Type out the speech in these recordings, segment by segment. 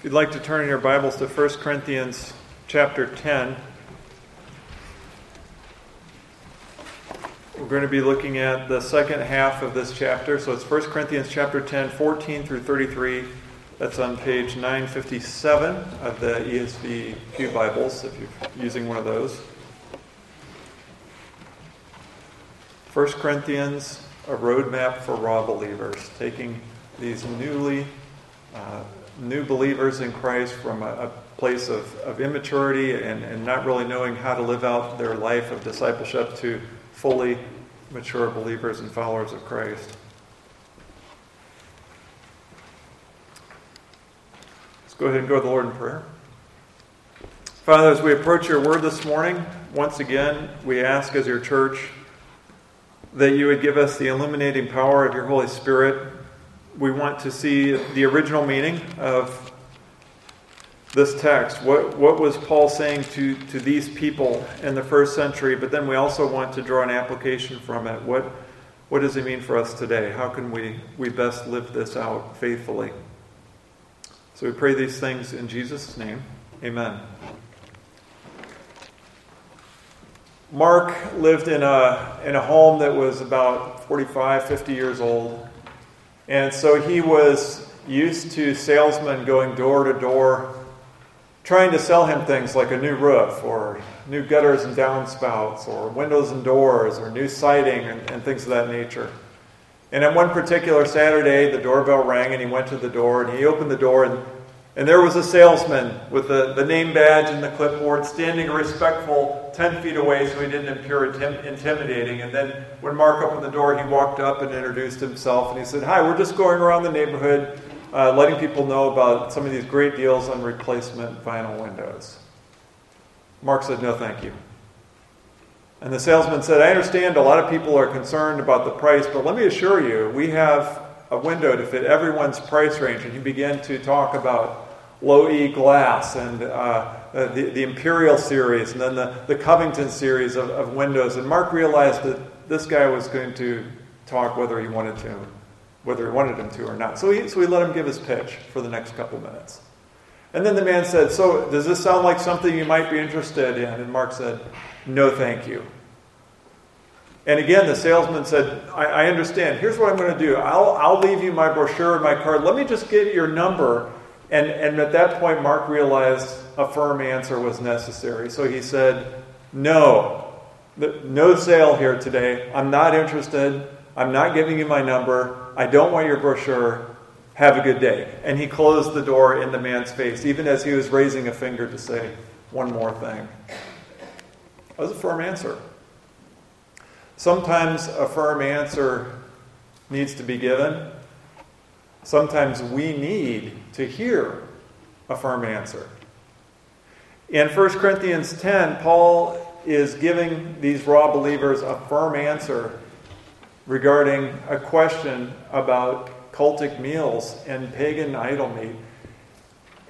If you'd like to turn in your Bibles to 1 Corinthians chapter 10, we're going to be looking at the second half of this chapter. So it's 1 Corinthians chapter 10, 14 through 33. That's on page 957 of the ESV Pew Bibles, if you're using one of those. 1 Corinthians, a roadmap for raw believers, taking these new believers in Christ from a place of immaturity and not really knowing how to live out their life of discipleship to fully mature believers and followers of Christ. Let's go ahead and go to the Lord in prayer. Father, as we approach your word this morning, once again, we ask as your church that you would give us the illuminating power of your Holy Spirit. We want to see the original meaning of this text. What was Paul saying to these people in the first century? But then we also want to draw an application from it. What does it mean for us today? How can we best live this out faithfully? So we pray these things in Jesus' name. Amen. Mark lived in a home that was about 45, 50 years old. And so he was used to salesmen going door to door, trying to sell him things like a new roof or new gutters and downspouts or windows and doors or new siding and things of that nature. And on one particular Saturday, the doorbell rang and he went to the door and he opened the door and there was a salesman with the name badge and the clipboard standing respectful 10 feet away so he didn't appear intimidating. And then when Mark opened the door, he walked up and introduced himself. And he said, "Hi, we're just going around the neighborhood letting people know about some of these great deals on replacement vinyl windows." Mark said, "No, thank you." And the salesman said, "I understand a lot of people are concerned about the price, but let me assure you, we have a window to fit everyone's price range." And he began to talk about low-E glass and the Imperial series and then the Covington series of windows. And Mark realized that this guy was going to talk whether he wanted him to or not. So he let him give his pitch for the next couple minutes. And then the man said, "So does this sound like something you might be interested in?" And Mark said, "No, thank you." And again, the salesman said, I understand. Here's what I'm going to do. I'll leave you my brochure and my card. Let me just get your number." And at that point, Mark realized a firm answer was necessary. So he said, no sale here today. I'm not interested. I'm not giving you my number. I don't want your brochure. Have a good day." And he closed the door in the man's face, even as he was raising a finger to say one more thing. That was a firm answer. Sometimes a firm answer needs to be given. Sometimes we need to hear a firm answer. In 1 Corinthians 10, Paul is giving these raw believers a firm answer regarding a question about cultic meals and pagan idol meat.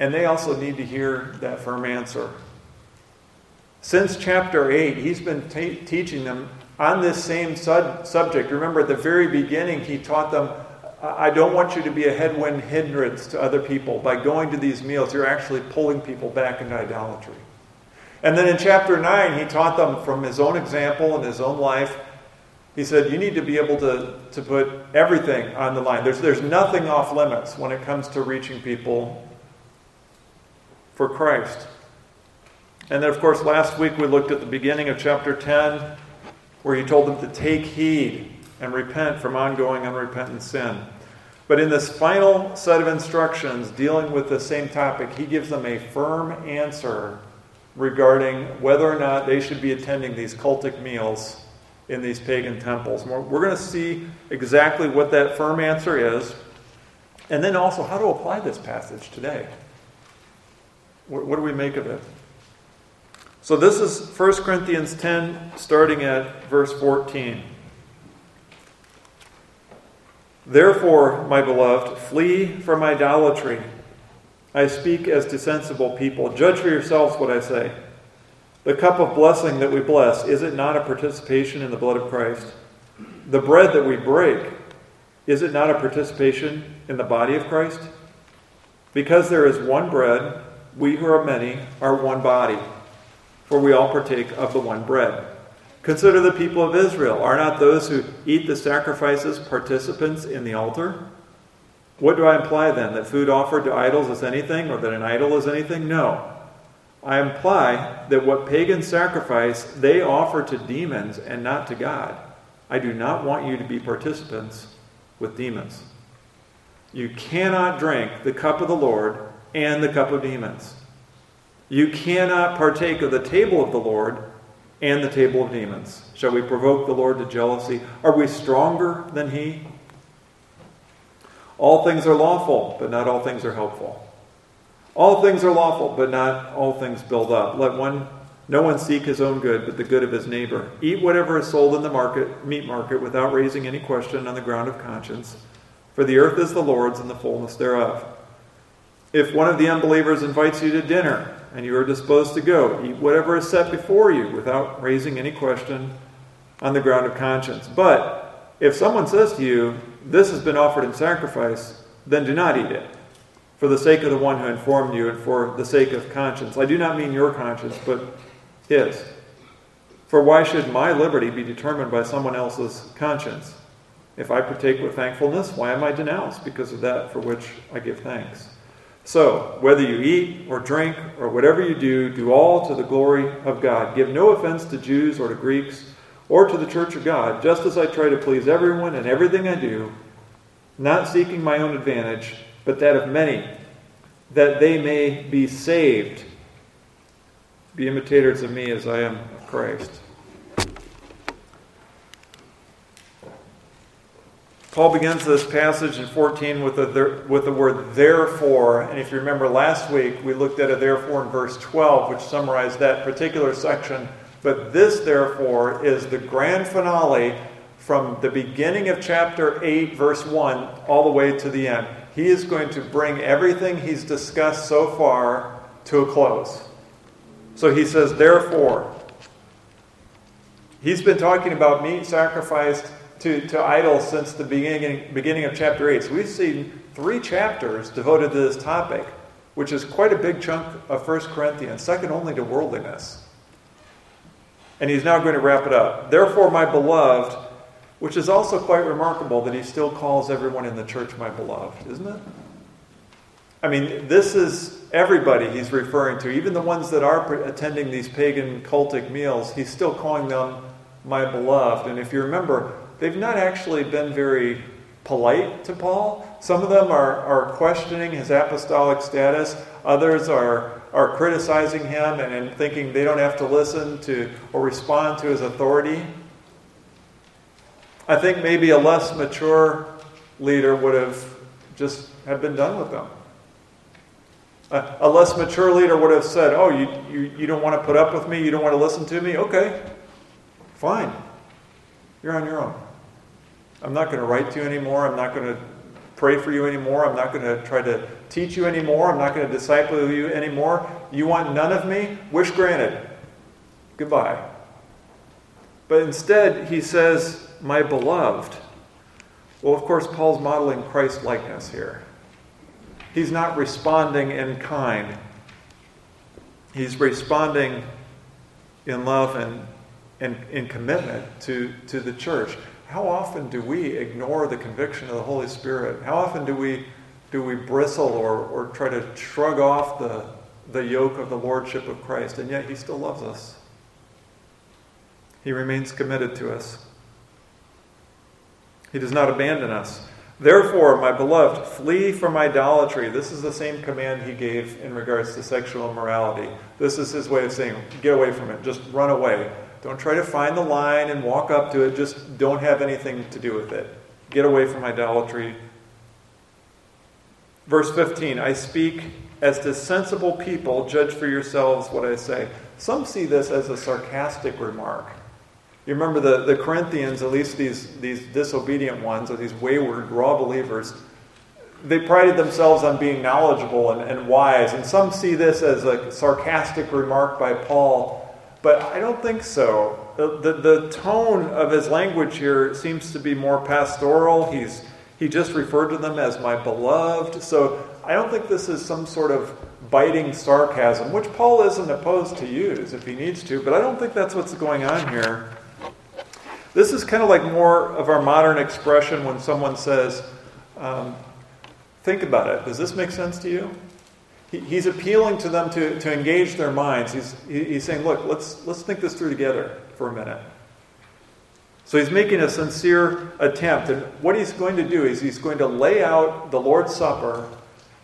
And they also need to hear that firm answer. Since chapter 8, he's been teaching them on this same subject. Remember, at the very beginning, he taught them, I don't want you to be a headwind hindrance to other people. By going to these meals, you're actually pulling people back into idolatry. And then in chapter 9, he taught them from his own example and his own life. He said, you need to be able to put everything on the line. There's nothing off limits when it comes to reaching people for Christ. And then, of course, last week we looked at the beginning of chapter 10, where he told them to take heed and repent from ongoing unrepentant sin. But in this final set of instructions dealing with the same topic, he gives them a firm answer regarding whether or not they should be attending these cultic meals in these pagan temples. We're going to see exactly what that firm answer is, and then also how to apply this passage today. What do we make of it? So this is 1 Corinthians 10, starting at verse 14. "Therefore, my beloved, flee from idolatry. I speak as to sensible people. Judge for yourselves what I say. The cup of blessing that we bless, is it not a participation in the blood of Christ? The bread that we break, is it not a participation in the body of Christ? Because there is one bread, we who are many are one body, for we all partake of the one bread. Consider the people of Israel. Are not those who eat the sacrifices participants in the altar? What do I imply then? That food offered to idols is anything, or that an idol is anything? No. I imply that what pagan sacrifice they offer to demons and not to God. I do not want you to be participants with demons. You cannot drink the cup of the Lord and the cup of demons. You cannot partake of the table of the Lord and the table of demons. Shall we provoke the Lord to jealousy? Are we stronger than he? All things are lawful, but not all things are helpful. All things are lawful, but not all things build up. No one seek his own good, but the good of his neighbor. Eat whatever is sold in the meat market, without raising any question on the ground of conscience. For the earth is the Lord's and the fullness thereof. If one of the unbelievers invites you to dinner, and you are disposed to go, eat whatever is set before you, without raising any question on the ground of conscience. But if someone says to you, "This has been offered in sacrifice," then do not eat it, for the sake of the one who informed you and for the sake of conscience. I do not mean your conscience, but his. For why should my liberty be determined by someone else's conscience? If I partake with thankfulness, why am I denounced because of that for which I give thanks? So, whether you eat or drink or whatever you do, do all to the glory of God. Give no offense to Jews or to Greeks or to the church of God, just as I try to please everyone in everything I do, not seeking my own advantage, but that of many, that they may be saved. Be imitators of me as I am of Christ. Paul begins this passage in 14 with the word therefore. And if you remember last week, we looked at a therefore in verse 12, which summarized that particular section. But this therefore is the grand finale from the beginning of chapter 8, verse 1, all the way to the end. He is going to bring everything he's discussed so far to a close. So he says, therefore. He's been talking about meat sacrificed to idols since the beginning of chapter 8. So we've seen 3 chapters devoted to this topic, which is quite a big chunk of 1 Corinthians, second only to worldliness. And he's now going to wrap it up. Therefore, my beloved, which is also quite remarkable that he still calls everyone in the church my beloved, isn't it? I mean, this is everybody he's referring to. Even the ones that are attending these pagan cultic meals, he's still calling them my beloved. And if you remember, they've not actually been very polite to Paul. Some of them are questioning his apostolic status. Others are criticizing him and thinking they don't have to listen to or respond to his authority. I think maybe a less mature leader would have just have been done with them. A less mature leader would have said, "Oh, you don't want to put up with me? You don't want to listen to me? Okay, fine. You're on your own. I'm not going to write to you anymore. I'm not going to pray for you anymore. I'm not going to try to teach you anymore. I'm not going to disciple you anymore. You want none of me? Wish granted. Goodbye." But instead, he says, my beloved. Well, of course, Paul's modeling Christ-likeness here. He's not responding in kind. He's responding in love and in commitment to the church. How often do we ignore the conviction of the Holy Spirit? How often do we bristle or try to shrug off the yoke of the Lordship of Christ? And yet he still loves us. He remains committed to us. He does not abandon us. Therefore, my beloved, flee from idolatry. This is the same command he gave in regards to sexual immorality. This is his way of saying, get away from it. Just run away. Don't try to find the line and walk up to it. Just don't have anything to do with it. Get away from idolatry. Verse 15, I speak as to sensible people. Judge for yourselves what I say. Some see this as a sarcastic remark. You remember the Corinthians, at least these disobedient ones, or these wayward, raw believers, they prided themselves on being knowledgeable and wise. And some see this as a sarcastic remark by Paul. But I don't think so. The tone of his language here seems to be more pastoral. He just referred to them as my beloved. So I don't think this is some sort of biting sarcasm, which Paul isn't opposed to use if he needs to, but I don't think that's what's going on here. This is kind of like more of our modern expression when someone says, think about it. Does this make sense to you? He's appealing to them to engage their minds. He's saying, look, let's think this through together for a minute. So he's making a sincere attempt. And what he's going to do is he's going to lay out the Lord's Supper,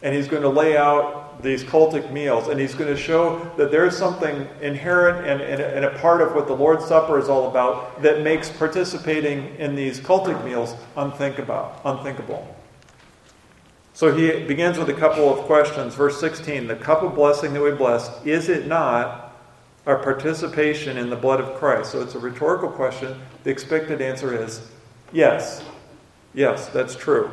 and he's going to lay out these cultic meals, and he's going to show that there's something inherent and a part of what the Lord's Supper is all about that makes participating in these cultic meals unthinkable. So he begins with a couple of questions. Verse 16, the cup of blessing that we bless, is it not our participation in the blood of Christ? So it's a rhetorical question. The expected answer is yes. Yes, that's true.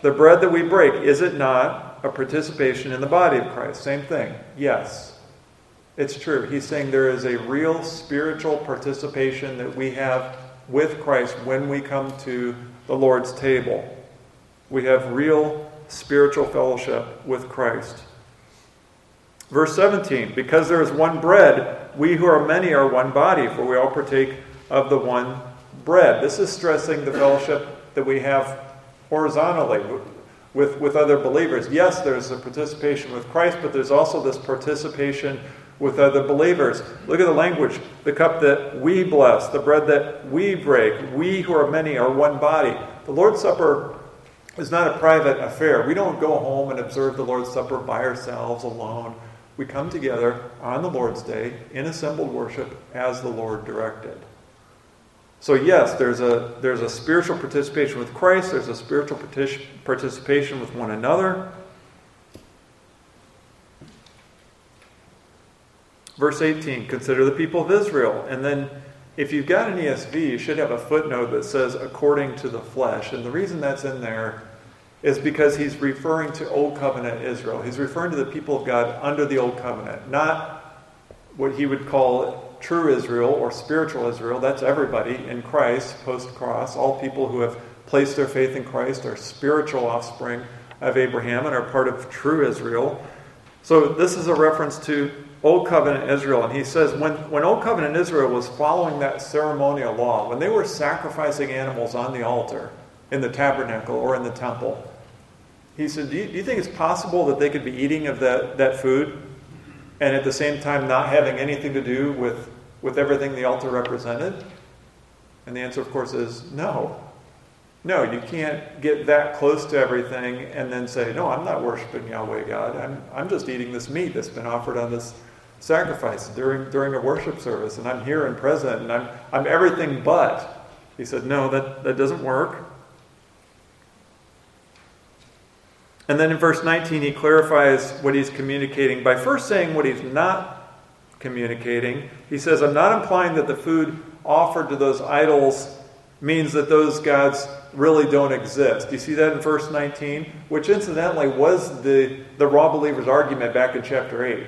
The bread that we break, is it not a participation in the body of Christ? Same thing. Yes, it's true. He's saying there is a real spiritual participation that we have with Christ when we come to the Lord's table. We have real spiritual fellowship with Christ. Verse 17, because there is one bread, we who are many are one body, for we all partake of the one bread. This is stressing the fellowship that we have horizontally with other believers. Yes, there's a participation with Christ, but there's also this participation with other believers. Look at the language. The cup that we bless, the bread that we break, we who are many are one body. The Lord's Supper is not a private affair. We don't go home and observe the Lord's Supper by ourselves alone. We come together on the Lord's Day in assembled worship as the Lord directed. So yes, there's a spiritual participation with Christ. There's a spiritual participation with one another. Verse 18, consider the people of Israel. And then if you've got an ESV, you should have a footnote that says, according to the flesh. And the reason that's in there is because he's referring to Old Covenant Israel. He's referring to the people of God under the Old Covenant, not what he would call true Israel or spiritual Israel. That's everybody in Christ, post-cross. All people who have placed their faith in Christ are spiritual offspring of Abraham and are part of true Israel. So this is a reference to Old Covenant Israel, and he says when Old Covenant Israel was following that ceremonial law, when they were sacrificing animals on the altar, in the tabernacle or in the temple, he said, do you think it's possible that they could be eating of that food and at the same time not having anything to do with everything the altar represented? And the answer, of course, is no. No, you can't get that close to everything and then say, no, I'm not worshiping Yahweh God. I'm just eating this meat that's been offered on this sacrifice during a worship service, and I'm here and present, and I'm everything but. He said, no, that doesn't work. And then in verse 19, he clarifies what he's communicating by first saying what he's not communicating. He says, I'm not implying that the food offered to those idols means that those gods really don't exist. You see that in verse 19? Which incidentally was the raw believer's argument back in chapter 8.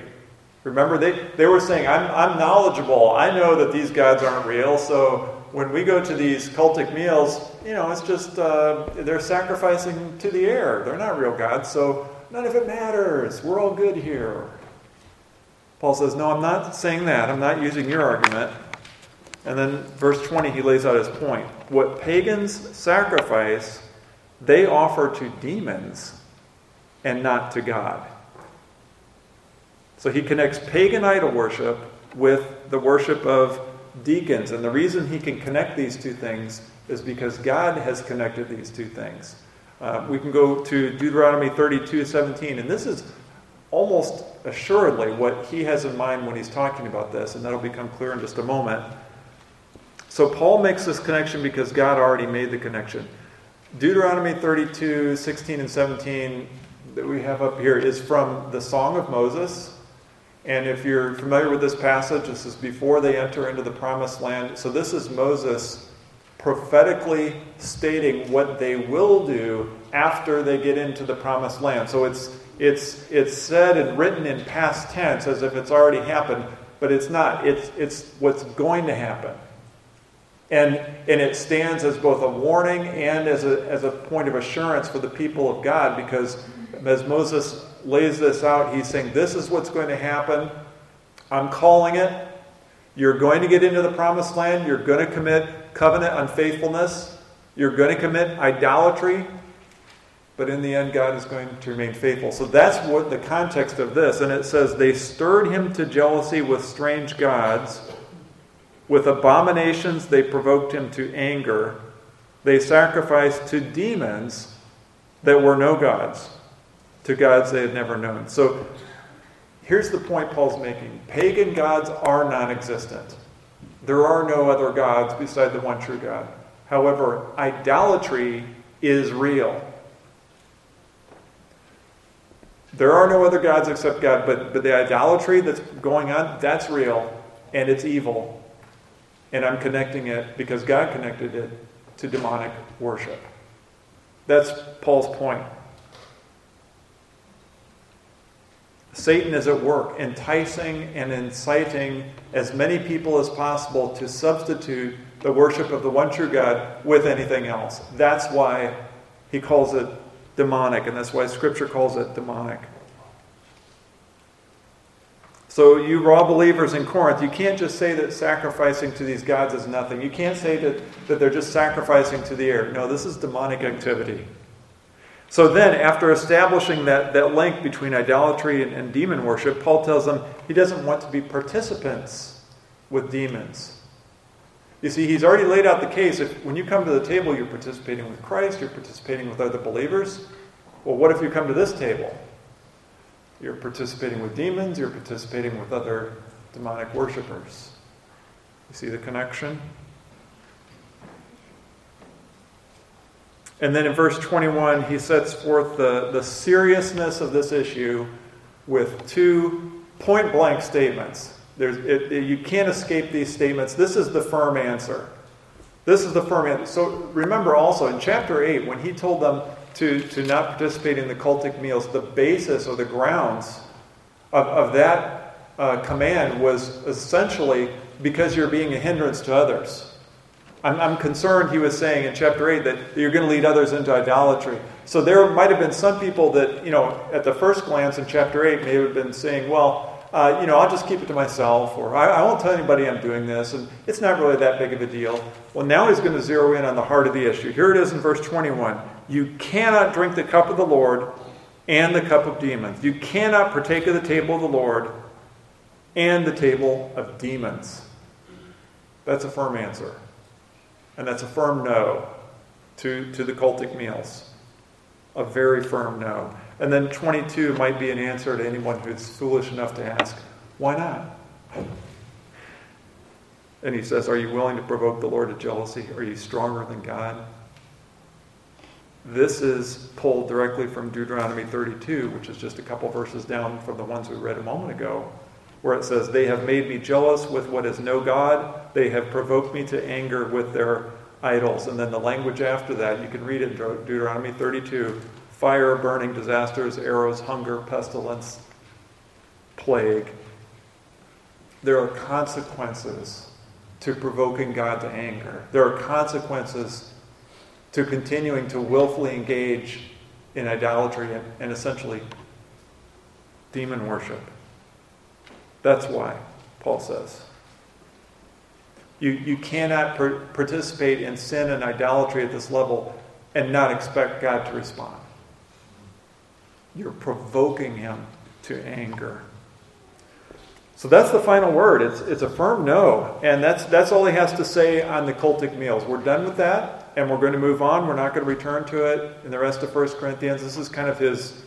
Remember, they were saying, I'm knowledgeable. I know that these gods aren't real. So when we go to these cultic meals, it's just, they're sacrificing to the air. They're not real gods. So none of it matters. We're all good here. Paul says, no, I'm not saying that. I'm not using your argument. And then verse 20, he lays out his point. What pagans sacrifice, they offer to demons and not to God. So he connects pagan idol worship with the worship of deacons. And the reason he can connect these two things is because God has connected these two things. We can go to Deuteronomy 32:17, and this is almost assuredly what he has in mind when he's talking about this, and that'll become clear in just a moment. So Paul makes this connection because God already made the connection. Deuteronomy 32:16 and 17 that we have up here is from the Song of Moses. And if you're familiar with this passage, this is before they enter into the Promised Land. So this is Moses prophetically stating what they will do after they get into the Promised Land. So it's said and written in past tense as if it's already happened, but it's not. It's what's going to happen. And it stands as both a warning and as a point of assurance for the people of God, because As Moses lays this out, he's saying, this is what's going to happen. I'm calling it. You're going to get into the promised land. You're going to commit covenant unfaithfulness. You're going to commit idolatry. But in the end, God is going to remain faithful. So that's what the context of this. And it says, they stirred him to jealousy with strange gods. With abominations, they provoked him to anger. They sacrificed to demons that were no gods, to gods they had never known. So here's the point Paul's making. Pagan gods are non-existent. There are no other gods beside the one true God. However, idolatry is real. There are no other gods except God, but the idolatry that's going on, that's real, and it's evil. And I'm connecting it, because God connected it, to demonic worship. That's Paul's point. Satan is at work, enticing and inciting as many people as possible to substitute the worship of the one true God with anything else. That's why he calls it demonic, and that's why Scripture calls it demonic. So you raw believers in Corinth, you can't just say that sacrificing to these gods is nothing. You can't say that they're just sacrificing to the air. No, this is demonic activity. So then, after establishing that link between idolatry and demon worship, Paul tells them he doesn't want to be participants with demons. You see, he's already laid out the case. If when you come to the table, you're participating with Christ, you're participating with other believers. Well, what if you come to this table? You're participating with demons. You're participating with other demonic worshipers. You see the connection? And then in verse 21, he sets forth the seriousness of this issue with two point-blank statements. You can't escape these statements. This is the firm answer. This is the firm answer. So remember also in chapter 8, when he told them to not participate in the cultic meals, the basis or the grounds of that command was essentially because you're being a hindrance to others. I'm concerned, he was saying in chapter 8, that you're going to lead others into idolatry. So there might have been some people that, at the first glance in chapter 8 may have been saying, I'll just keep it to myself, or I won't tell anybody I'm doing this, and it's not really that big of a deal. Well, now he's going to zero in on the heart of the issue. Here it is in verse 21. You cannot drink the cup of the Lord and the cup of demons. You cannot partake of the table of the Lord and the table of demons. That's a firm answer. And that's a firm no to the cultic meals. A very firm no. And then 22 might be an answer to anyone who's foolish enough to ask, why not? And he says, are you willing to provoke the Lord to jealousy? Are you stronger than God? This is pulled directly from Deuteronomy 32, which is just a couple verses down from the ones we read a moment ago, where it says, they have made me jealous with what is no God. They have provoked me to anger with their idols. And then the language after that, you can read it in Deuteronomy 32, fire, burning, disasters, arrows, hunger, pestilence, plague. There are consequences to provoking God to anger. There are consequences to continuing to willfully engage in idolatry and essentially demon worship. That's why, Paul says. You cannot participate in sin and idolatry at this level and not expect God to respond. You're provoking him to anger. So that's the final word. It's a firm no. And that's all he has to say on the cultic meals. We're done with that, and we're going to move on. We're not going to return to it in the rest of 1 Corinthians. This is kind of his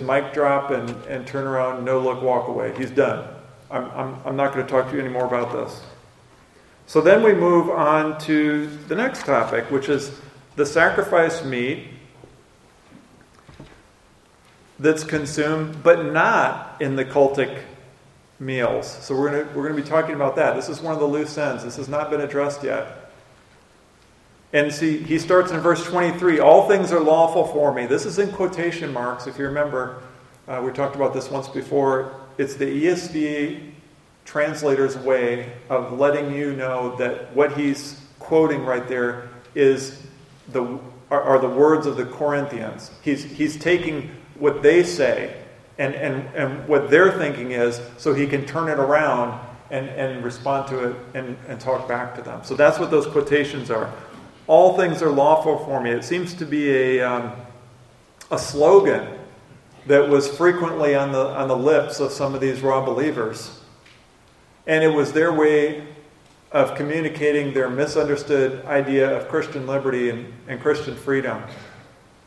mic drop and turn around, no look, walk away. He's done. I'm not going to talk to you anymore about this. So then we move on to the next topic, which is the sacrificed meat that's consumed, but not in the cultic meals. So we're going to be talking about that. This is one of the loose ends. This has not been addressed yet. And see, he starts in verse 23, all things are lawful for me. This is in quotation marks. If you remember, we talked about this once before. It's the ESV translator's way of letting you know that what he's quoting right there is the words of the Corinthians. He's taking what they say and what their thinking is, so he can turn it around and respond to it and talk back to them. So that's what those quotations are. All things are lawful for me. It seems to be a slogan that was frequently on the lips of some of these raw believers. And it was their way of communicating their misunderstood idea of Christian liberty and Christian freedom.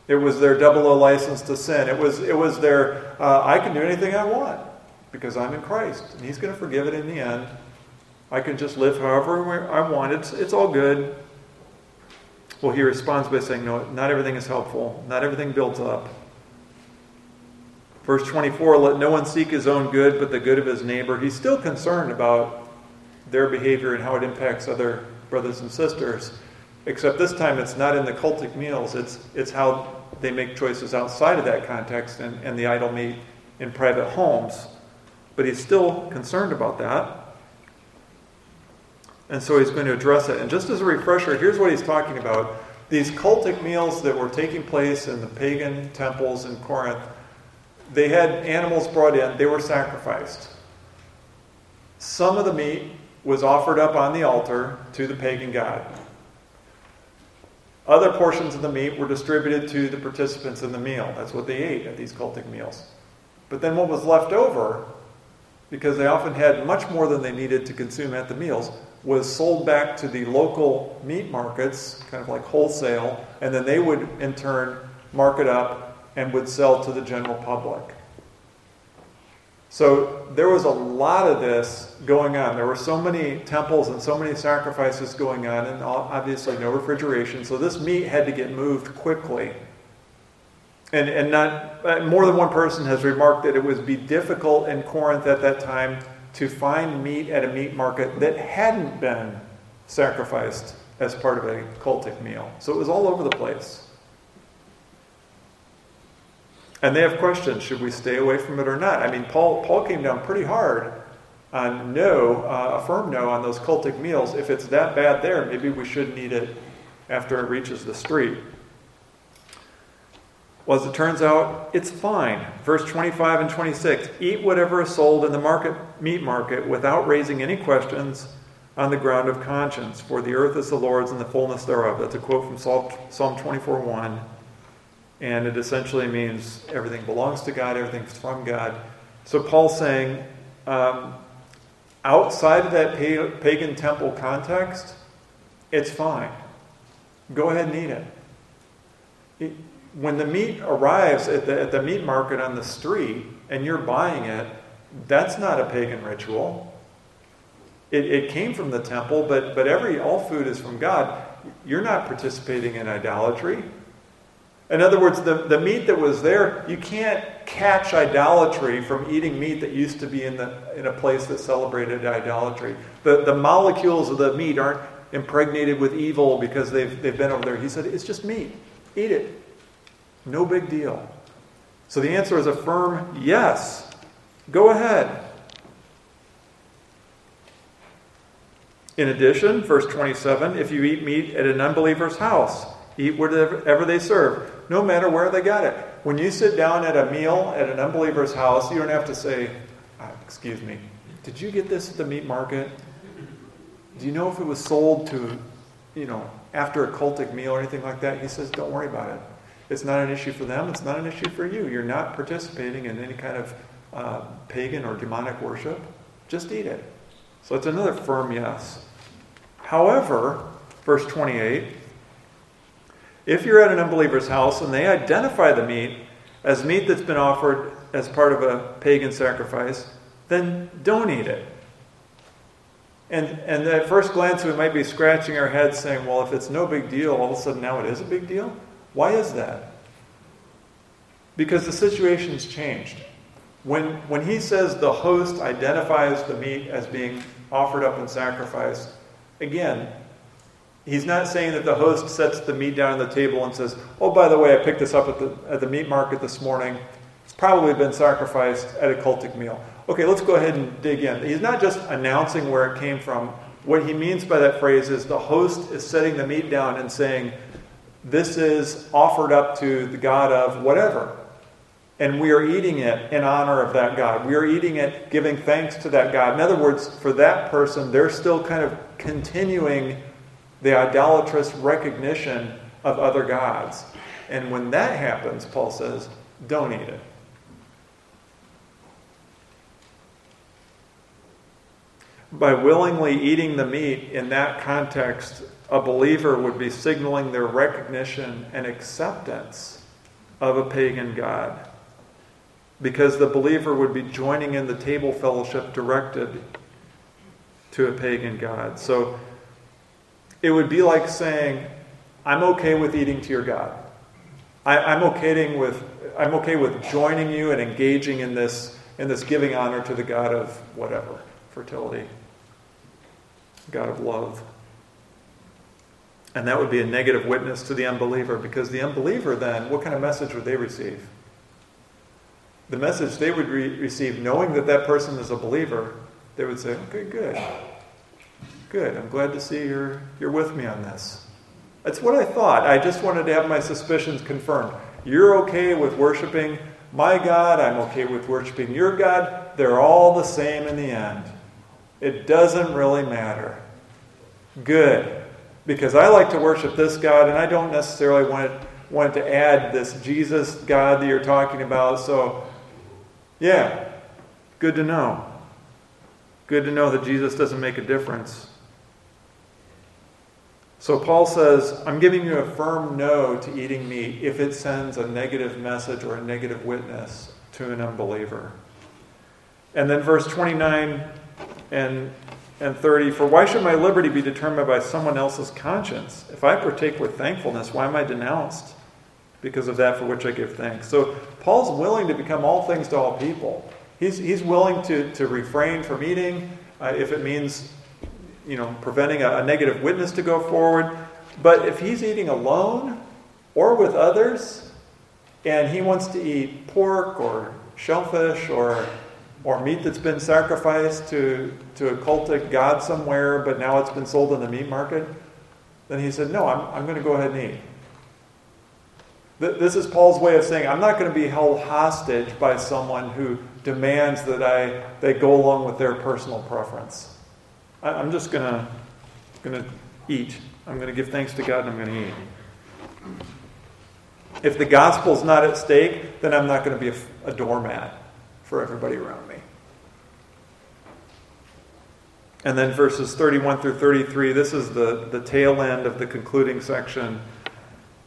It was their double O license to sin. It was their, I can do anything I want because I'm in Christ. And he's going to forgive it in the end. I can just live however I want. It's all good. Well, he responds by saying, no, not everything is helpful. Not everything builds up. Verse 24, let no one seek his own good but the good of his neighbor. He's still concerned about their behavior and how it impacts other brothers and sisters. Except this time it's not in the cultic meals. It's how they make choices outside of that context and the idol meat in private homes. But he's still concerned about that. And so he's going to address it. And just as a refresher, here's what he's talking about. These cultic meals that were taking place in the pagan temples in Corinth, they had animals brought in. They were sacrificed. Some of the meat was offered up on the altar to the pagan god. Other portions of the meat were distributed to the participants in the meal. That's what they ate at these cultic meals. But then what was left over, because they often had much more than they needed to consume at the meals, was sold back to the local meat markets, kind of like wholesale, and then they would in turn mark it up and would sell to the general public. So there was a lot of this going on. There were so many temples and so many sacrifices going on, and obviously no refrigeration. So this meat had to get moved quickly. And not more than one person has remarked that it would be difficult in Corinth at that time to find meat at a meat market that hadn't been sacrificed as part of a cultic meal. So it was all over the place. And they have questions. Should we stay away from it or not? I mean, Paul came down pretty hard on a firm no on those cultic meals. If it's that bad there, maybe we shouldn't eat it after it reaches the street. Well, as it turns out, it's fine. Verse 25 and 26, eat whatever is sold in the meat market without raising any questions on the ground of conscience, for the earth is the Lord's and the fullness thereof. That's a quote from Psalm 24:1. And it essentially means everything belongs to God, everything's from God. So Paul's saying, outside of that pagan temple context, it's fine. Go ahead and eat it. When the meat arrives at the meat market on the street and you're buying it, that's not a pagan ritual. It came from the temple, but all food is from God. You're not participating in idolatry. In other words, the meat that was there, you can't catch idolatry from eating meat that used to be in a place that celebrated idolatry. The molecules of the meat aren't impregnated with evil because they've been over there. He said, it's just meat. Eat it. No big deal. So the answer is a firm yes. Go ahead. In addition, verse 27, if you eat meat at an unbeliever's house, eat whatever they serve, no matter where they got it. When you sit down at a meal at an unbeliever's house, you don't have to say, excuse me, did you get this at the meat market? Do you know if it was sold to, after a cultic meal or anything like that? He says, don't worry about it. It's not an issue for them. It's not an issue for you. You're not participating in any kind of pagan or demonic worship. Just eat it. So it's another firm yes. However, verse 28, if you're at an unbeliever's house and they identify the meat as meat that's been offered as part of a pagan sacrifice, then don't eat it. And at first glance, we might be scratching our heads saying, well, if it's no big deal, all of a sudden now it is a big deal? Why is that? Because the situation's changed. When he says the host identifies the meat as being offered up in sacrifice, again, he's not saying that the host sets the meat down on the table and says, oh, by the way, I picked this up at the meat market this morning. It's probably been sacrificed at a cultic meal. Okay, let's go ahead and dig in. He's not just announcing where it came from. What he means by that phrase is the host is setting the meat down and saying, this is offered up to the god of whatever. And we are eating it in honor of that God. We are eating it giving thanks to that God. In other words, for that person, they're still kind of continuing the idolatrous recognition of other gods. And when that happens, Paul says, don't eat it. By willingly eating the meat in that context, a believer would be signaling their recognition and acceptance of a pagan god, because the believer would be joining in the table fellowship directed to a pagan god. So it would be like saying, I'm okay with eating to your god. I'm okay with joining you and engaging in this giving honor to the god of whatever. Fertility, god of love. And that would be a negative witness to the unbeliever, because the unbeliever then, what kind of message would they receive? The message they would receive, knowing that that person is a believer, they would say, okay, good, I'm glad to see you're with me on this. That's what I thought. I just wanted to have my suspicions confirmed. You're okay with worshiping my God, I'm okay with worshiping your God. They're all the same in the end. It doesn't really matter. Good. Because I like to worship this God, and I don't necessarily want to add this Jesus God that you're talking about. So, yeah, good to know. Good to know that Jesus doesn't make a difference. So Paul says, I'm giving you a firm no to eating meat if it sends a negative message or a negative witness to an unbeliever. And then verse 29 and 30, for why should my liberty be determined by someone else's conscience? If I partake with thankfulness, why am I denounced because of that for which I give thanks? So Paul's willing to become all things to all people. He's willing to refrain from eating if it means, preventing a negative witness to go forward. But if he's eating alone or with others, and he wants to eat pork or shellfish or meat that's been sacrificed to a cultic god somewhere, but now it's been sold in the meat market, then he said, no, I'm going to go ahead and eat. This is Paul's way of saying, I'm not going to be held hostage by someone who demands that they go along with their personal preference. I'm just going to eat. I'm going to give thanks to God, and I'm going to eat. If the gospel's not at stake, then I'm not going to be a doormat for everybody around me. And then verses 31 through 33, this is the tail end of the concluding section.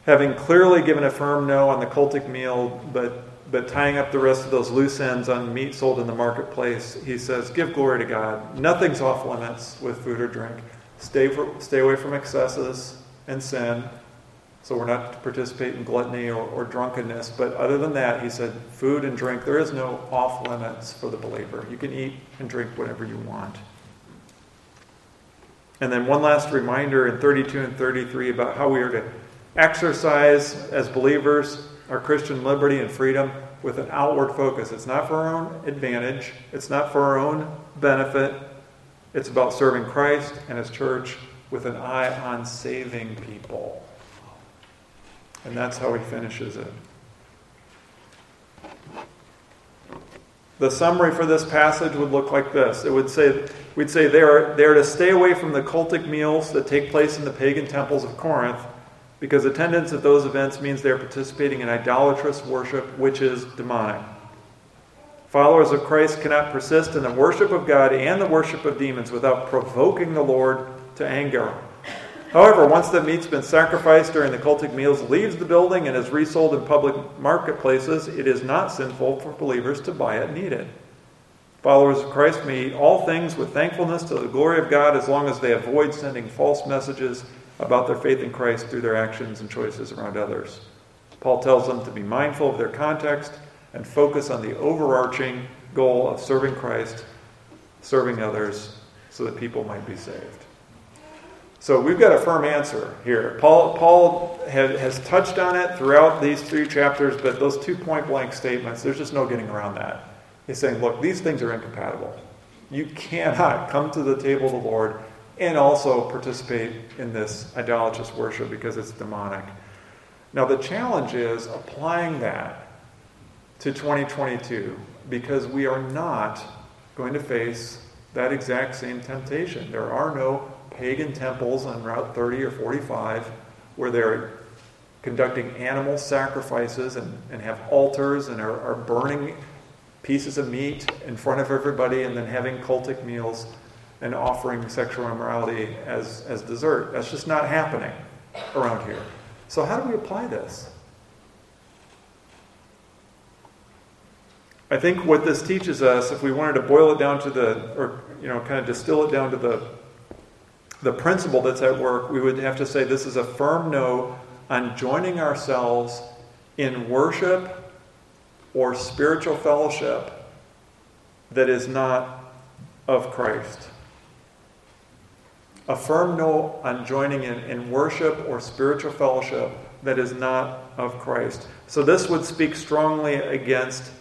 Having clearly given a firm no on the cultic meal, but tying up the rest of those loose ends on meat sold in the marketplace, he says, give glory to God. Nothing's off limits with food or drink. Stay away from excesses and sin. So we're not to participate in gluttony or drunkenness. But other than that, he said, food and drink, there is no off limits for the believer. You can eat and drink whatever you want. And then one last reminder in 32 and 33 about how we are to exercise as believers our Christian liberty and freedom with an outward focus. It's not for our own advantage. It's not for our own benefit. It's about serving Christ and His church with an eye on saving people. And that's how he finishes it. The summary for this passage would look like this. It would say, we'd say they are to stay away from the cultic meals that take place in the pagan temples of Corinth, because attendance at those events means they are participating in idolatrous worship, which is demonic. Followers of Christ cannot persist in the worship of God and the worship of demons without provoking the Lord to anger. However, once the meat's been sacrificed during the cultic meals, leaves the building, and is resold in public marketplaces, it is not sinful for believers to buy it and eat it. Followers of Christ may eat all things with thankfulness to the glory of God as long as they avoid sending false messages about their faith in Christ through their actions and choices around others. Paul tells them to be mindful of their context and focus on the overarching goal of serving Christ, serving others, so that people might be saved. So we've got a firm answer here. Paul has touched on it throughout these three chapters, but those two point-blank statements, there's just no getting around that. He's saying, look, these things are incompatible. You cannot come to the table of the Lord and also participate in this idolatrous worship because it's demonic. Now the challenge is applying that to 2022, because we are not going to face that exact same temptation. There are no pagan temples on Route 30 or 45 where they're conducting animal sacrifices and have altars and are burning pieces of meat in front of everybody and then having cultic meals and offering sexual immorality as dessert. That's just not happening around here. So how do we apply this? I think what this teaches us, if we wanted to boil it down to distill it down to the principle that's at work, we would have to say this is a firm no on joining ourselves in worship or spiritual fellowship that is not of Christ. A firm no on joining in worship or spiritual fellowship that is not of Christ. So this would speak strongly against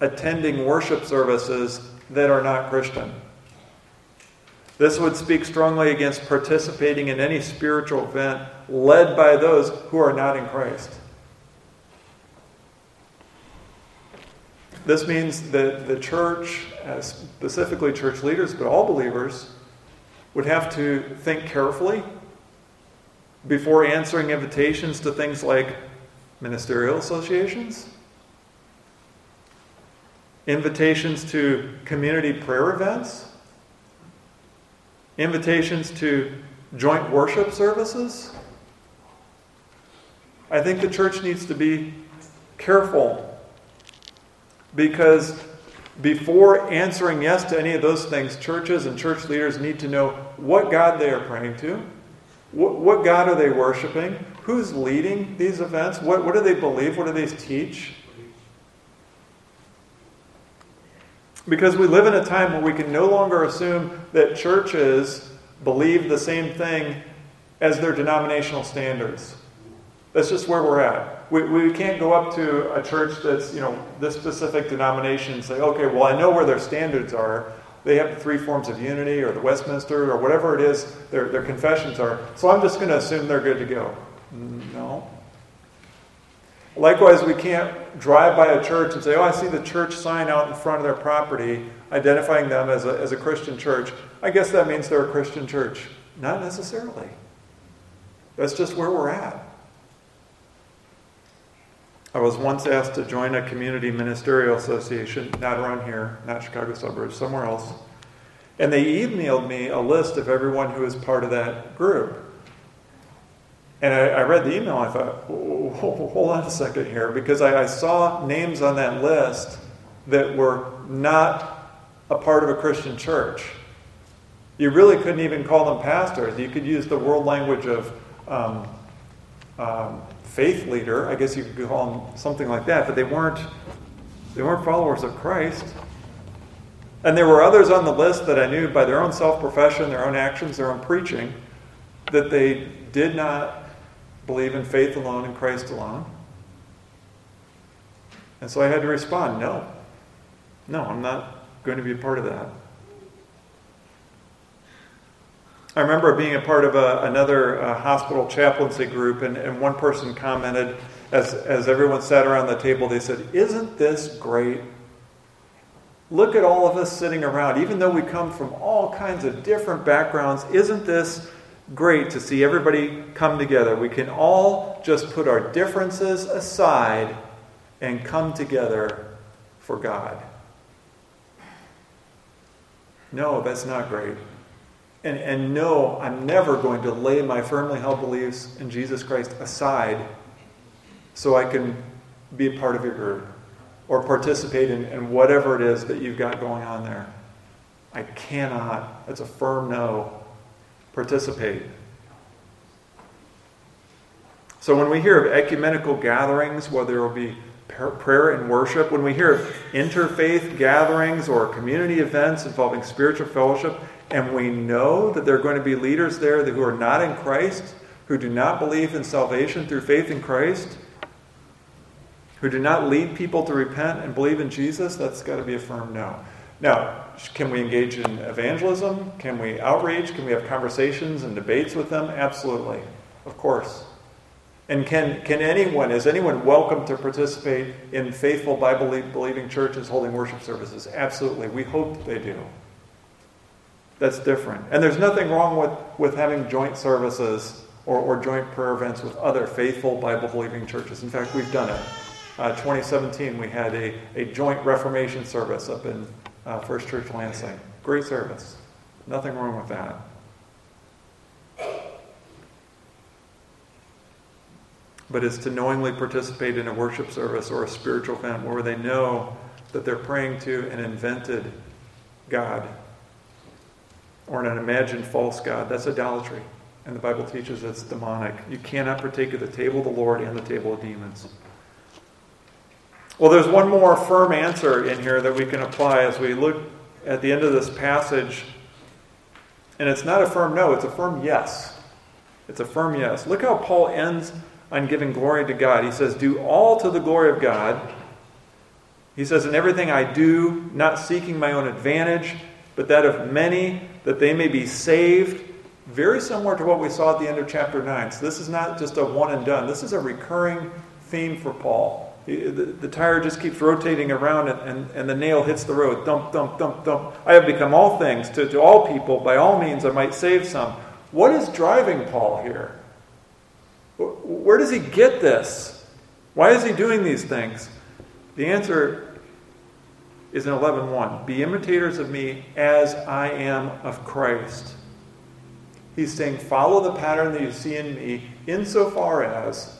attending worship services that are not Christian. This would speak strongly against participating in any spiritual event led by those who are not in Christ. This means that the church, specifically church leaders, but all believers, would have to think carefully before answering invitations to things like ministerial associations, invitations to community prayer events, invitations to joint worship services. I think the church needs to be careful, because before answering yes to any of those things, churches and church leaders need to know what God they are praying to, what God are they worshiping, who's leading these events, what do they believe, what do they teach. Because we live in a time where we can no longer assume that churches believe the same thing as their denominational standards. That's just where we're at. We can't go up to a church that's, this specific denomination and say, okay, well, I know where their standards are. They have the three forms of unity or the Westminster or whatever it is their confessions are. So I'm just going to assume they're good to go. No. Likewise, we can't drive by a church and say, oh, I see the church sign out in front of their property identifying them as a Christian church. I guess that means they're a Christian church. Not necessarily. That's just where we're at. I was once asked to join a community ministerial association, not around here, not Chicago suburbs, somewhere else. And they emailed me a list of everyone who was part of that group. And I read the email and I thought, hold on a second here, because I saw names on that list that were not a part of a Christian church. You really couldn't even call them pastors. You could use the world language of faith leader. I guess you could call them something like that, but they weren't followers of Christ. And there were others on the list that I knew by their own self-profession, their own actions, their own preaching, that they did not believe in faith alone and Christ alone. And so I had to respond, no, I'm not going to be a part of that. I remember being a part of another hospital chaplaincy group, and one person commented as everyone sat around the table, they said, isn't this great? Look at all of us sitting around, even though we come from all kinds of different backgrounds, isn't this great to see everybody come together? We can all just put our differences aside and come together for God. No, that's not great. And no, I'm never going to lay my firmly held beliefs in Jesus Christ aside so I can be a part of your group or participate in whatever it is that you've got going on there. I cannot. That's a firm no. Participate. So when we hear of ecumenical gatherings, whether there will be prayer and worship, when we hear of interfaith gatherings or community events involving spiritual fellowship, and we know that there are going to be leaders there who are not in Christ, who do not believe in salvation through faith in Christ, who do not lead people to repent and believe in Jesus, that's got to be a firm no. Now, can we engage in evangelism? Can we outreach? Can we have conversations and debates with them? Absolutely. Of course. And is anyone welcome to participate in faithful Bible-believing churches holding worship services? Absolutely. We hope they do. That's different. And there's nothing wrong with having joint services or joint prayer events with other faithful Bible-believing churches. In fact, we've done it. 2017, we had a joint Reformation service up in First Church Lansing. Great service. Nothing wrong with that. But it's to knowingly participate in a worship service or a spiritual event where they know that they're praying to an invented God or an imagined false God. That's idolatry. And the Bible teaches it's demonic. You cannot partake of the table of the Lord and the table of demons. Well, there's one more firm answer in here that we can apply as we look at the end of this passage. And it's not a firm no, it's a firm yes. It's a firm yes. Look how Paul ends on giving glory to God. He says, do all to the glory of God. He says, in everything I do, not seeking my own advantage, but that of many, that they may be saved. Very similar to what we saw at the end of chapter 9. So this is not just a one and done. This is a recurring theme for Paul. The tire just keeps rotating around and the nail hits the road. Thump, thump, thump, thump. I have become all things to all people. By all means, I might save some. What is driving Paul here? Where does he get this? Why is he doing these things? The answer is in 11:1. Be imitators of me as I am of Christ. He's saying, follow the pattern that you see in me insofar as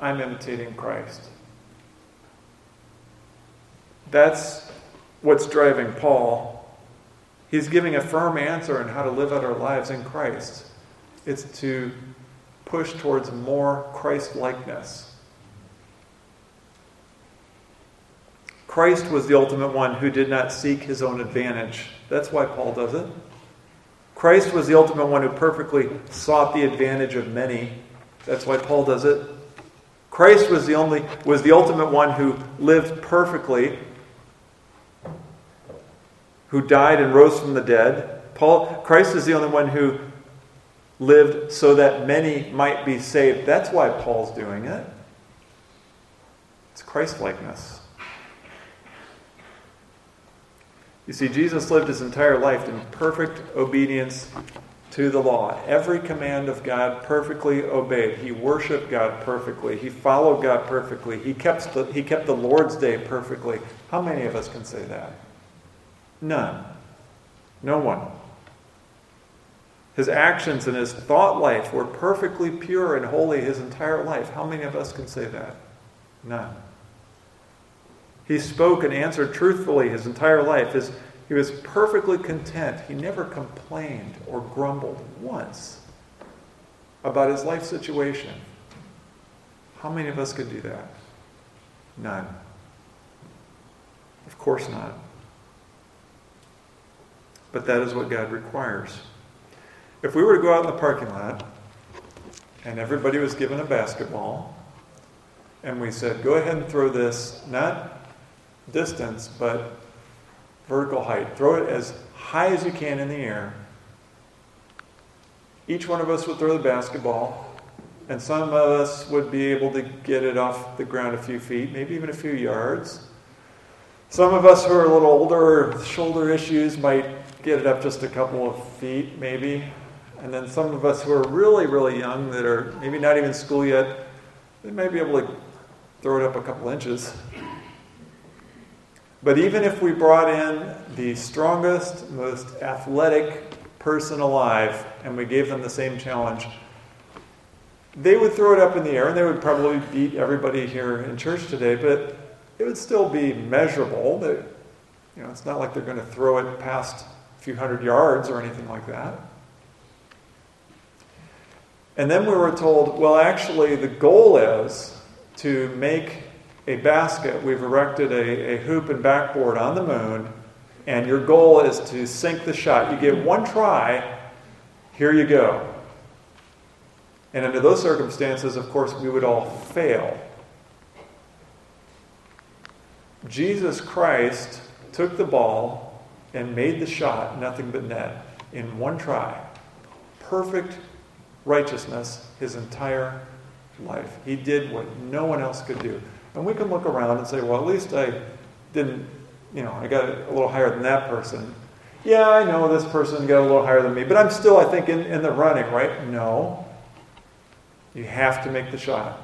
I'm imitating Christ. That's what's driving Paul. He's giving a firm answer on how to live out our lives in Christ. It's to push towards more Christ-likeness. Christ was the ultimate one who did not seek his own advantage. That's why Paul does it. Christ was the ultimate one who perfectly sought the advantage of many. That's why Paul does it. Christ was the ultimate one who lived perfectly, who died and rose from the dead. Christ is the only one who lived so that many might be saved. That's why Paul's doing it. It's Christ-likeness. You see, Jesus lived his entire life in perfect obedience to the law. Every command of God perfectly obeyed. He worshiped God perfectly. He followed God perfectly. He kept the Lord's Day perfectly. How many of us can say that? None. No one. His actions and his thought life were perfectly pure and holy his entire life. How many of us can say that? None. He spoke and answered truthfully his entire life. He was perfectly content. He never complained or grumbled once about his life situation. How many of us could do that? None. Of course not. But that is what God requires. If we were to go out in the parking lot and everybody was given a basketball and we said, go ahead and throw this, not distance, but vertical height. Throw it as high as you can in the air. Each one of us would throw the basketball and some of us would be able to get it off the ground a few feet, maybe even a few yards. Some of us who are a little older, with shoulder issues, might get it up just a couple of feet, maybe. And then some of us who are really, really young that are maybe not even in school yet, they might be able to throw it up a couple inches. But even if we brought in the strongest, most athletic person alive and we gave them the same challenge, they would throw it up in the air and they would probably beat everybody here in church today, but it would still be measurable. It's not like they're going to throw it past a few hundred yards or anything like that. And then we were told, well, actually, the goal is to make a basket. We've erected a hoop and backboard on the moon, and your goal is to sink the shot. You get one try, here you go. And under those circumstances, of course, we would all fail. Jesus Christ took the ball and made the shot nothing but net in one try. Perfect righteousness his entire life. He did what no one else could do. And we can look around and say, well, at least I didn't, I got a little higher than that person. Yeah, I know this person got a little higher than me, but I'm still, I think, in the running, right? No. You have to make the shot.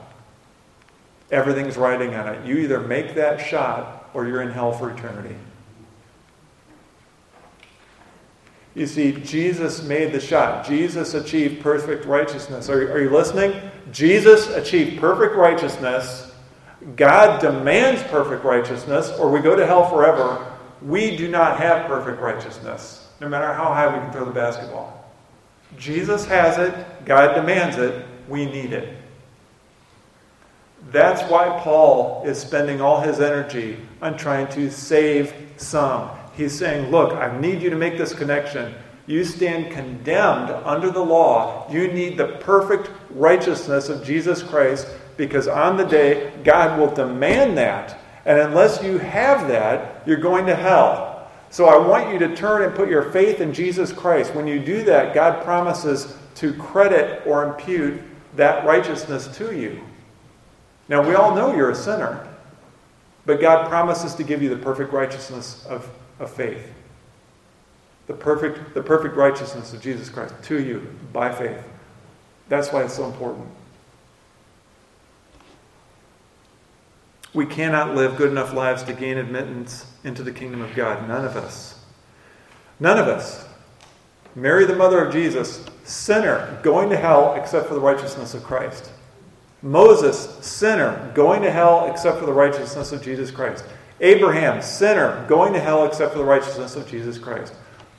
Everything's riding on it. You either make that shot or you're in hell for eternity. You see, Jesus made the shot. Jesus achieved perfect righteousness. Are you listening? Jesus achieved perfect righteousness. God demands perfect righteousness, or we go to hell forever. We do not have perfect righteousness, no matter how high we can throw the basketball. Jesus has it. God demands it. We need it. That's why Paul is spending all his energy on trying to save some. He's saying, look, I need you to make this connection. You stand condemned under the law. You need the perfect righteousness of Jesus Christ, because on the day, God will demand that. And unless you have that, you're going to hell. So I want you to turn and put your faith in Jesus Christ. When you do that, God promises to credit or impute that righteousness to you. Now, we all know you're a sinner, but God promises to give you the perfect righteousness of faith. The perfect righteousness of Jesus Christ to you by faith. That's why it's so important. We cannot live good enough lives to gain admittance into the kingdom of God. None of us. None of us. Mary, the mother of Jesus, sinner, going to hell except for the righteousness of Christ. Moses, sinner, going to hell except for the righteousness of Jesus Christ. Abraham, sinner, going to hell except for the righteousness of Jesus Christ.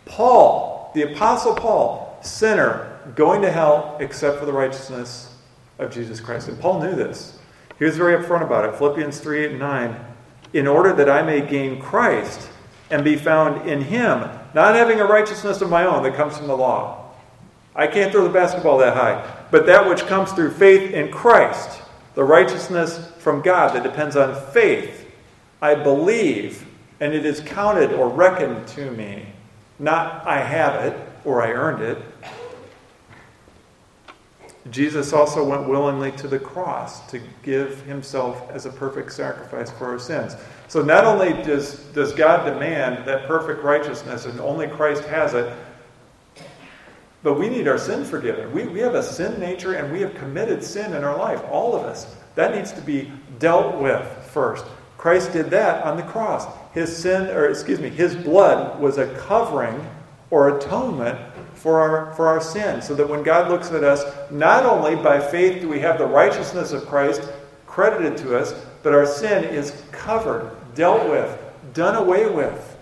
Paul, the Apostle Paul, sinner, going to hell except for the righteousness of Jesus Christ. And Paul knew this. He was very upfront about it. Philippians 3:8-9. In order that I may gain Christ and be found in him, not having a righteousness of my own that comes from the law. I can't throw the basketball that high. But that which comes through faith in Christ, the righteousness from God that depends on faith, I believe, and it is counted or reckoned to me. Not I have it or I earned it. Jesus also went willingly to the cross to give himself as a perfect sacrifice for our sins. So not only does God demand that perfect righteousness and only Christ has it, but we need our sin forgiven. We have a sin nature, and we have committed sin in our life, all of us. That needs to be dealt with first. Christ did that on the cross. His blood was a covering or atonement for our sin, so that when God looks at us, not only by faith do we have the righteousness of Christ credited to us, but our sin is covered, dealt with, done away with.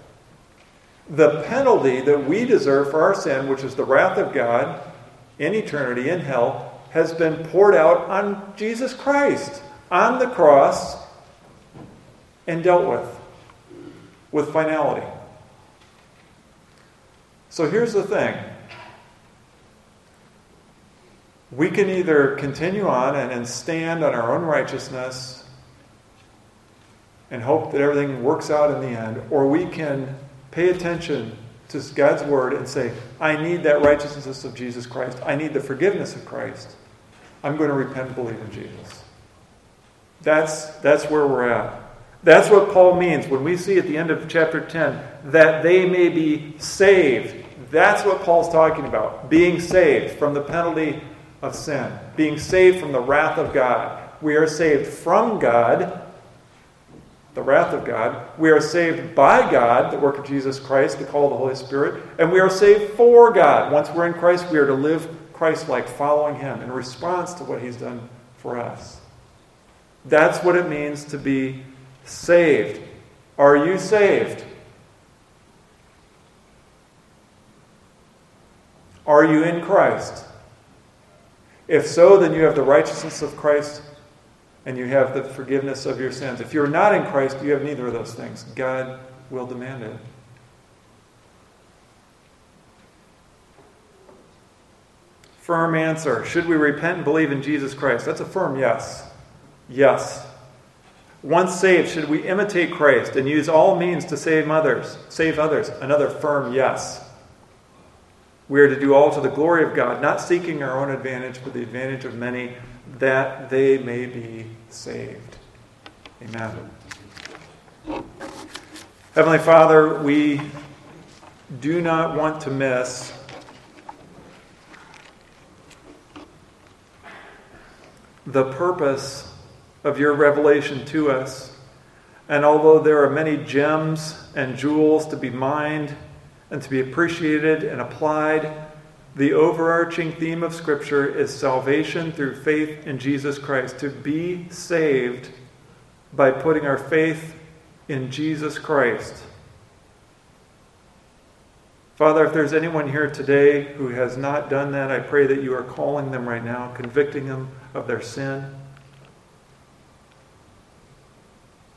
The penalty that we deserve for our sin, which is the wrath of God in eternity, in hell, has been poured out on Jesus Christ, on the cross, and dealt with finality. So here's the thing. We can either continue on and stand on our own righteousness and hope that everything works out in the end, or we can pay attention to God's word and say, I need that righteousness of Jesus Christ. I need the forgiveness of Christ. I'm going to repent and believe in Jesus. That's where we're at. That's what Paul means when we see at the end of chapter 10, that they may be saved. That's what Paul's talking about. Being saved from the penalty of sin. Being saved from the wrath of God. We are saved from God, the wrath of God. We are saved by God, the work of Jesus Christ, the call of the Holy Spirit. And we are saved for God. Once we're in Christ, we are to live Christ-like, following him in response to what he's done for us. That's what it means to be saved. Are you saved? Are you in Christ? If so, then you have the righteousness of Christ, and you have the forgiveness of your sins. If you're not in Christ, you have neither of those things. God will demand it. Firm answer. Should we repent and believe in Jesus Christ? That's a firm yes. Yes. Once saved, should we imitate Christ and use all means to save others? Another firm yes. We are to do all to the glory of God, not seeking our own advantage, but the advantage of many that they may be saved. Amen. Heavenly Father, we do not want to miss the purpose of your revelation to us. And although there are many gems and jewels to be mined and to be appreciated and applied, the overarching theme of Scripture is salvation through faith in Jesus Christ. To be saved by putting our faith in Jesus Christ. Father, if there's anyone here today who has not done that, I pray that you are calling them right now, convicting them of their sin,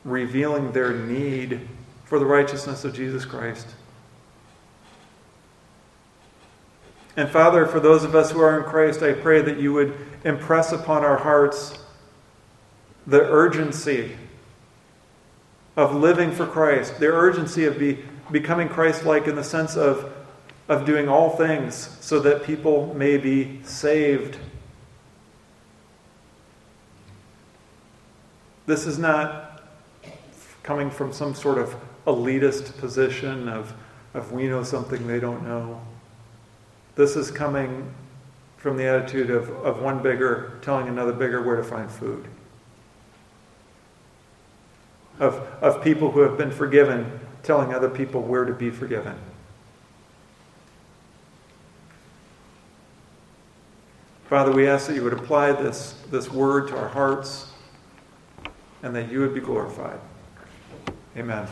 revealing their need for the righteousness of Jesus Christ. And Father, for those of us who are in Christ, I pray that you would impress upon our hearts the urgency of living for Christ, the urgency of becoming Christ-like in the sense of doing all things so that people may be saved. This is not coming from some sort of elitist position of we know something they don't know. This is coming from the attitude of one bigger telling another bigger where to find food. Of people who have been forgiven telling other people where to be forgiven. Father, we ask that you would apply this word to our hearts and that you would be glorified. Amen.